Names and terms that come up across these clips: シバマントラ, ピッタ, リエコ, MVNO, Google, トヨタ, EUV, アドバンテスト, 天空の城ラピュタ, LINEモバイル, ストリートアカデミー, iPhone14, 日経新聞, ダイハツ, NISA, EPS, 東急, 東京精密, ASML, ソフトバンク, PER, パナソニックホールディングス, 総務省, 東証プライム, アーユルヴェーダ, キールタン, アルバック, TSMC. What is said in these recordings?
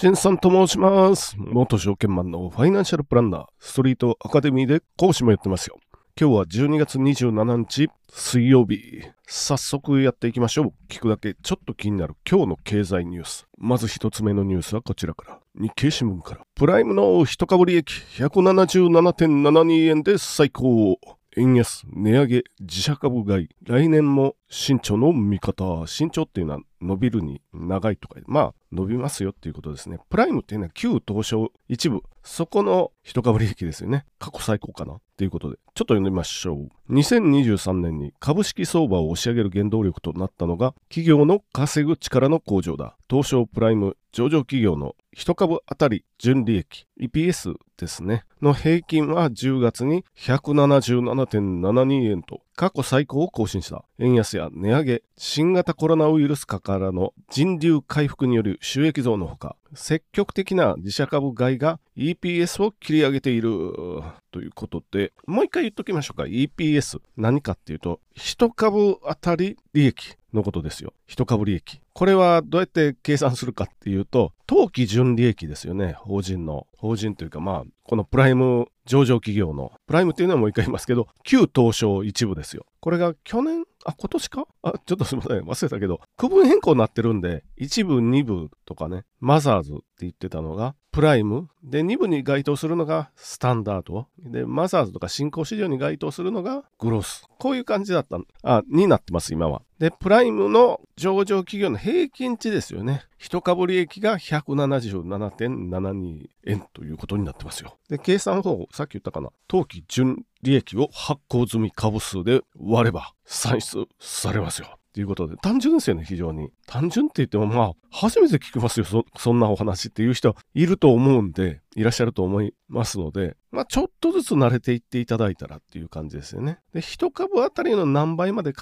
しんさんと申します。元証券マンのファイナンシャルプランナー、ストリートアカデミーで講師もやってますよ。今日は12月27日水曜日。早速やっていきましょう。聞くだけちょっと気になる今日の経済ニュース。まず一つ目のニュースはこちらから。日経新聞から。プライムの一株利益 177.72 円で最高。円安、値上げ、自社株買い。来年も慎重の見方。慎重っていうのは伸びるに長いとか、まあ伸びますよっていうことですね。プライムっていうのは旧東証一部、そこの一株利益ですよね。過去最高かなっていうことで、ちょっと読んでみましょう。2023年に株式相場を押し上げる原動力となったのが、企業の稼ぐ力の向上だ。東証プライム上場企業の一株当たり純利益 EPS ですねの平均は10月に 177.72 円と過去最高を更新した。円安や値上げ、新型コロナウイルス禍からの人流回復による収益増のほか、積極的な自社株買いが EPS を切り上げているということで、もう一回言っときましょうか。 EPS 何かっていうと、一株当たり利益のことですよ。一株利益、これはどうやって計算するかっていうと、当期純利益ですよね。法人というか、まあこのプライム上場企業の、プライムっていうのはもう一回言いますけど、旧東証一部ですよ。これが今年ちょっとすみません、忘れたけど、区分変更になってるんで、一部、二部とかね、マザーズって言ってたのが、プライムで、2部に該当するのがスタンダードで、マザーズとか新興市場に該当するのがグロス、こういう感じだったになってます、今は。で、プライムの上場企業の平均値ですよね。一株利益が 177.72 円ということになってますよ。で、計算方法、さっき言ったかな、当期純利益を発行済み株数で割れば算出されますよということで、単純ですよね。非常に単純って言っても、まあ初めて聞きますよ、 そんなお話っていう人いると思うんで、いらっしゃると思いますので、まあちょっとずつ慣れていっていただいたらっていう感じですよね。で、一株あたりの何倍まで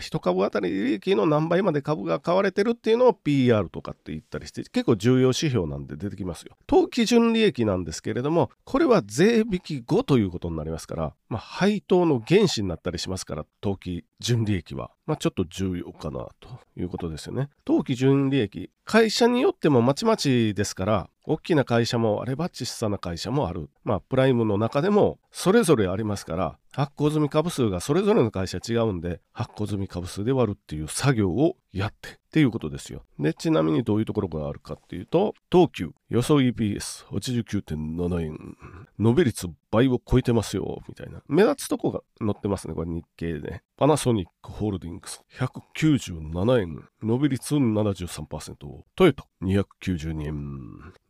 一株あたり利益の何倍まで株が買われてるっていうのを PER とかって言ったりして、結構重要指標なんで出てきますよ。当期純利益なんですけれども、これは税引き後ということになりますから、まあ配当の原資になったりしますから、当期純利益はまあちょっと重要かなということですよね。当期純利益、会社によってもまちまちですから、大きな会社もあれば小さな会社もある。まあプライムの中でもそれぞれありますから、発行済み株数がそれぞれの会社違うんで、発行済み株数で割るっていう作業をやってっていうことですよ。で、ちなみにどういうところがあるかっていうと、東急予想 EPS89.7 円伸び率倍を超えてますよみたいな、目立つとこが載ってますね、これ日経で、ね、パナソニックホールディングス197円伸び率 73%、 トヨタ292円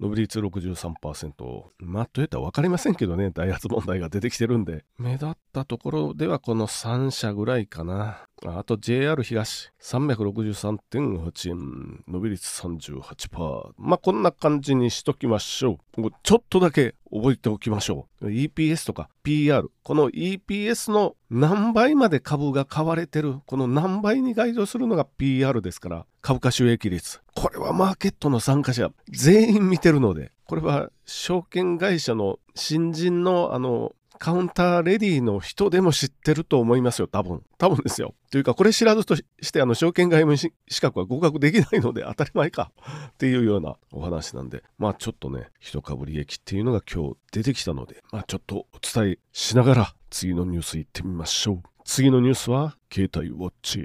伸び率 63%、 まあトヨタ分かりませんけどね、ダイハツ問題が出てきてるんで、目立ったところではこの3社ぐらいかな。あと JR 東 363.8 円伸び率 38%、 まあこんな感じにしときましょう。ちょっとだけ覚えておきましょう。 EPS とか PER、 この EPS の何倍まで株が買われてる、この何倍に該当するのが PER ですから、株価収益率、これはマーケットの参加者全員見てるので、これは証券会社の新人のカウンターレディーの人でも知ってると思いますよ、多分ですよ。というか、これ知らずとして証券外務資格は合格できないので、当たり前かっていうようなお話なんで、まあちょっとね、一株利益っていうのが今日出てきたので、まあちょっとお伝えしながら次のニュース行ってみましょう。次のニュースは携帯ウォッチ。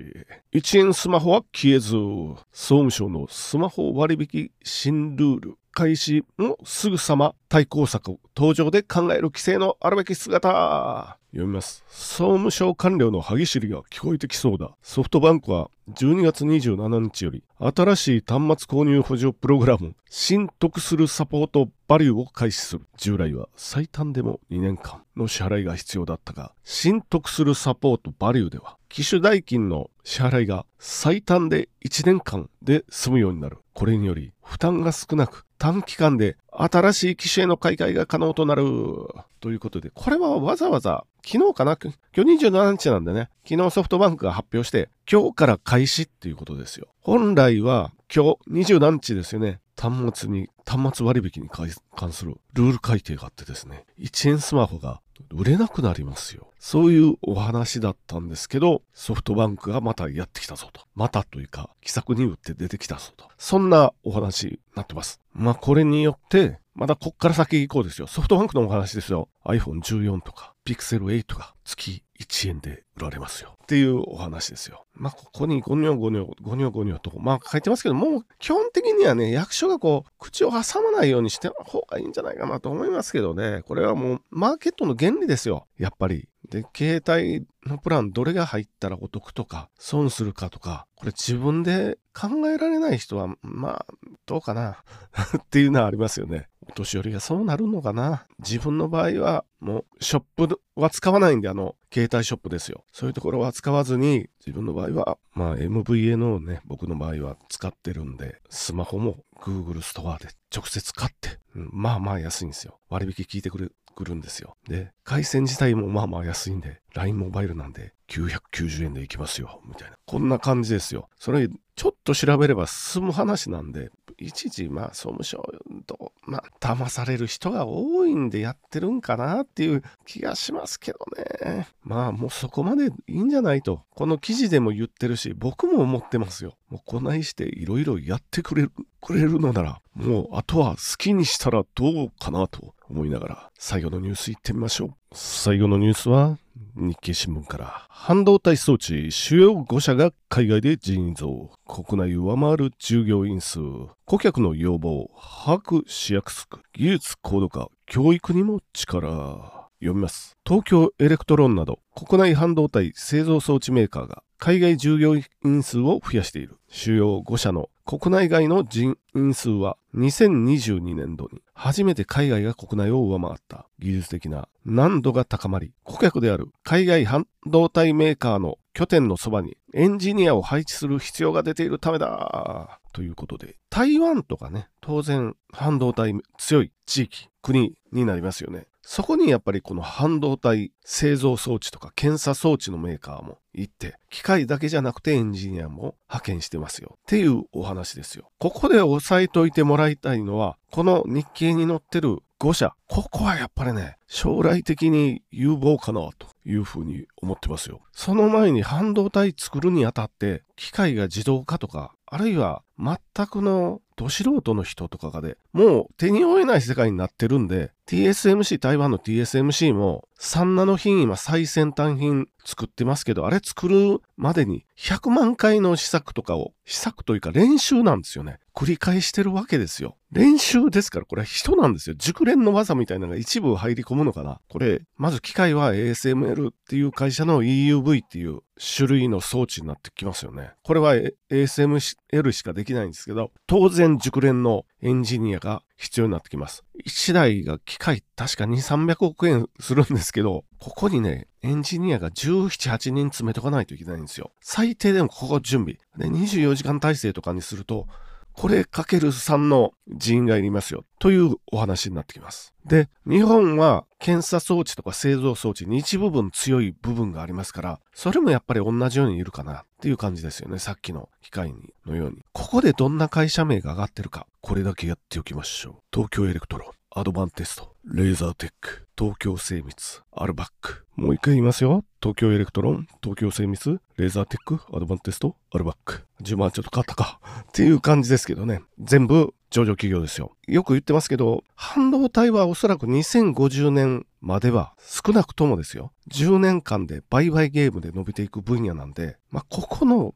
1円スマホは消えず。総務省のスマホ割引新ルール開始もすぐさま対抗策登場で考える規制のあるべき姿。読みます。総務省官僚の歯ぎしりが聞こえてきそうだ。ソフトバンクは12月27日より新しい端末購入補助プログラム新得するサポートバリューを開始する。従来は最短でも2年間の支払いが必要だったが、新得するサポートバリューでは機種代金の支払いが最短で1年間で済むようになる。これにより負担が少なく短期間で新しい機種への買い替えが可能となるということで、これはわざわざ昨日かな、今日27日なんでね、昨日ソフトバンクが発表して今日から開始っていうことですよ。本来は今日27日ですよね、端末割引に関するルール改定があってですね、1円スマホが売れなくなりますよ。そういうお話だったんですけど、ソフトバンクがまたやってきたぞと。またというか、奇策に打って出てきたぞと。そんなお話になってます。まあこれによって、まだこっから先行こうですよ。ソフトバンクのお話ですよ。iPhone14 とか、Pixel8 が月1円で売られますよ。っていうお話ですよ。まあここにゴニョゴニョと、まあ書いてますけど、もう基本的にはね、役所がこう、口を挟まないようにして方がいいんじゃないかなと思いますけどね。これはもう、マーケットの原理ですよ。やっぱり。で、携帯のプランどれが入ったらお得とか、損するかとか、これ自分で考えられない人は、まあ、どうかなっていうのはありますよね。お年寄りがそうなるのかな。自分の場合は、もう、ショップは使わないんで、携帯ショップですよ。そういうところは使わずに、自分の場合は、まあ、MVNO をね、僕の場合は使ってるんで、スマホも Google ストアで直接買って、まあまあ安いんですよ。割引聞いてくるんですよ。で、回線自体もまあまあ安いんで、LINE モバイルなんで990円でいきますよ、みたいな。こんな感じですよ。それ、ちょっと調べれば済む話なんで、いちいち、まあ、総務省と、まあ、騙される人が多いんでやってるんかなっていう気がしますけどね。まあ、もうそこまでいいんじゃないと。この記事でも言ってるし、僕も思ってますよ。もうこないしていろいろやってくれるのなら、もうあとは好きにしたらどうかなと思いながら、最後のニュース行ってみましょう。最後のニュースは、日経新聞から半導体装置主要5社が海外で人員増、国内上回る従業員数、顧客の要望把握しやすく、技術高度化、教育にも力。読みます。東京エレクトロンなど国内半導体製造装置メーカーが海外従業員数を増やしている。主要5社の国内外の人員数は2022年度に初めて海外が国内を上回った。技術的な難度が高まり、顧客である海外半導体メーカーの拠点のそばにエンジニアを配置する必要が出ているためだということで、台湾とかね、当然半導体強い地域、国になりますよね。そこにやっぱりこの半導体製造装置とか検査装置のメーカーも行って、機械だけじゃなくてエンジニアも派遣してますよっていうお話ですよ。ここで押さえといてもらいたいのは、この日経に載ってる5社、ここはやっぱりね、将来的に有望かなというふうに思ってますよ。その前に半導体作るにあたって機械が自動化とか、あるいは全くのど素人の人とかがで、もう手に負えない世界になってるんで、TSMC、台湾の TSMC も3ナノ品、今最先端品作ってますけど、あれ作るまでに100万回の試作とかを、試作というか練習なんですよね。繰り返してるわけですよ。練習ですから、これは人なんですよ。熟練の技みたいなのが一部入り込むのかな。これ、まず機械は ASML っていう会社の EUV っていう種類の装置になってきますよね。これは ASML しかできないんですけど、当然熟練のエンジニアが必要になってきます。1台が機械確か2、300億円するんですけど、ここにね、エンジニアが17、8人詰めとかないといけないんですよ。最低でもここ準備。で、24時間体制とかにすると、これ×3の人員がいりますよ。というお話になってきます。で、日本は検査装置とか製造装置に一部分強い部分がありますから、それもやっぱり同じようにいるかなっていう感じですよね。さっきの機械のように。ここでどんな会社名が上がってるか、これだけやっておきましょう。東京エレクトロン、アドバンテスト、レーザーテック、東京精密、アルバック。もう一回言いますよ。東京エレクトロン、東京精密、レーザーテック、アドバンテスト、アルバック。10万ちょっと買ったか。っていう感じですけどね。全部上場企業ですよ。よく言ってますけど、半導体はおそらく2050年までは少なくともですよ。10年間で売買ゲームで伸びていく分野なんで、まあ、ここの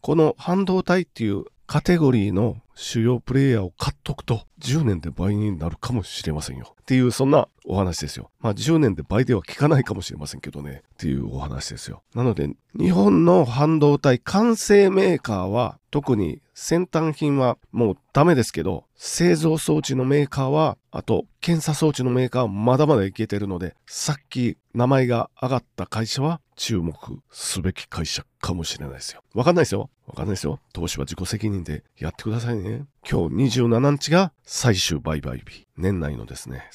この半導体っていうカテゴリーの主要プレイヤーを買っとくと10年で倍になるかもしれませんよっていう、そんなお話ですよ。まあ10年で倍では効かないかもしれませんけどねっていうお話ですよ。なので日本の半導体完成メーカーは、特に先端品はもうダメですけど、製造装置のメーカーは、あと検査装置のメーカーはまだまだいけてるので、さっき名前が上がった会社は注目すべき会社かもしれないですよ。わかんないですよ。投資は自己責任でやってくださいね。今日27日が最終売買日。年内のですね、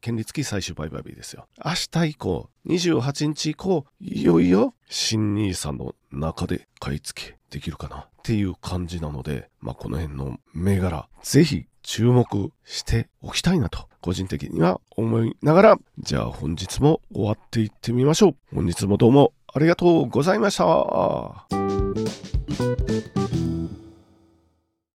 権利付き最終売買日ですよ。明日以降、28日以降、いよいよ新NISAの中で買い付け、できるかなっていう感じなので、この辺の銘柄、ぜひ注目しておきたいなと、個人的には思いながら、じゃあ本日も終わっていってみましょう。本日もどうもありがとうございました。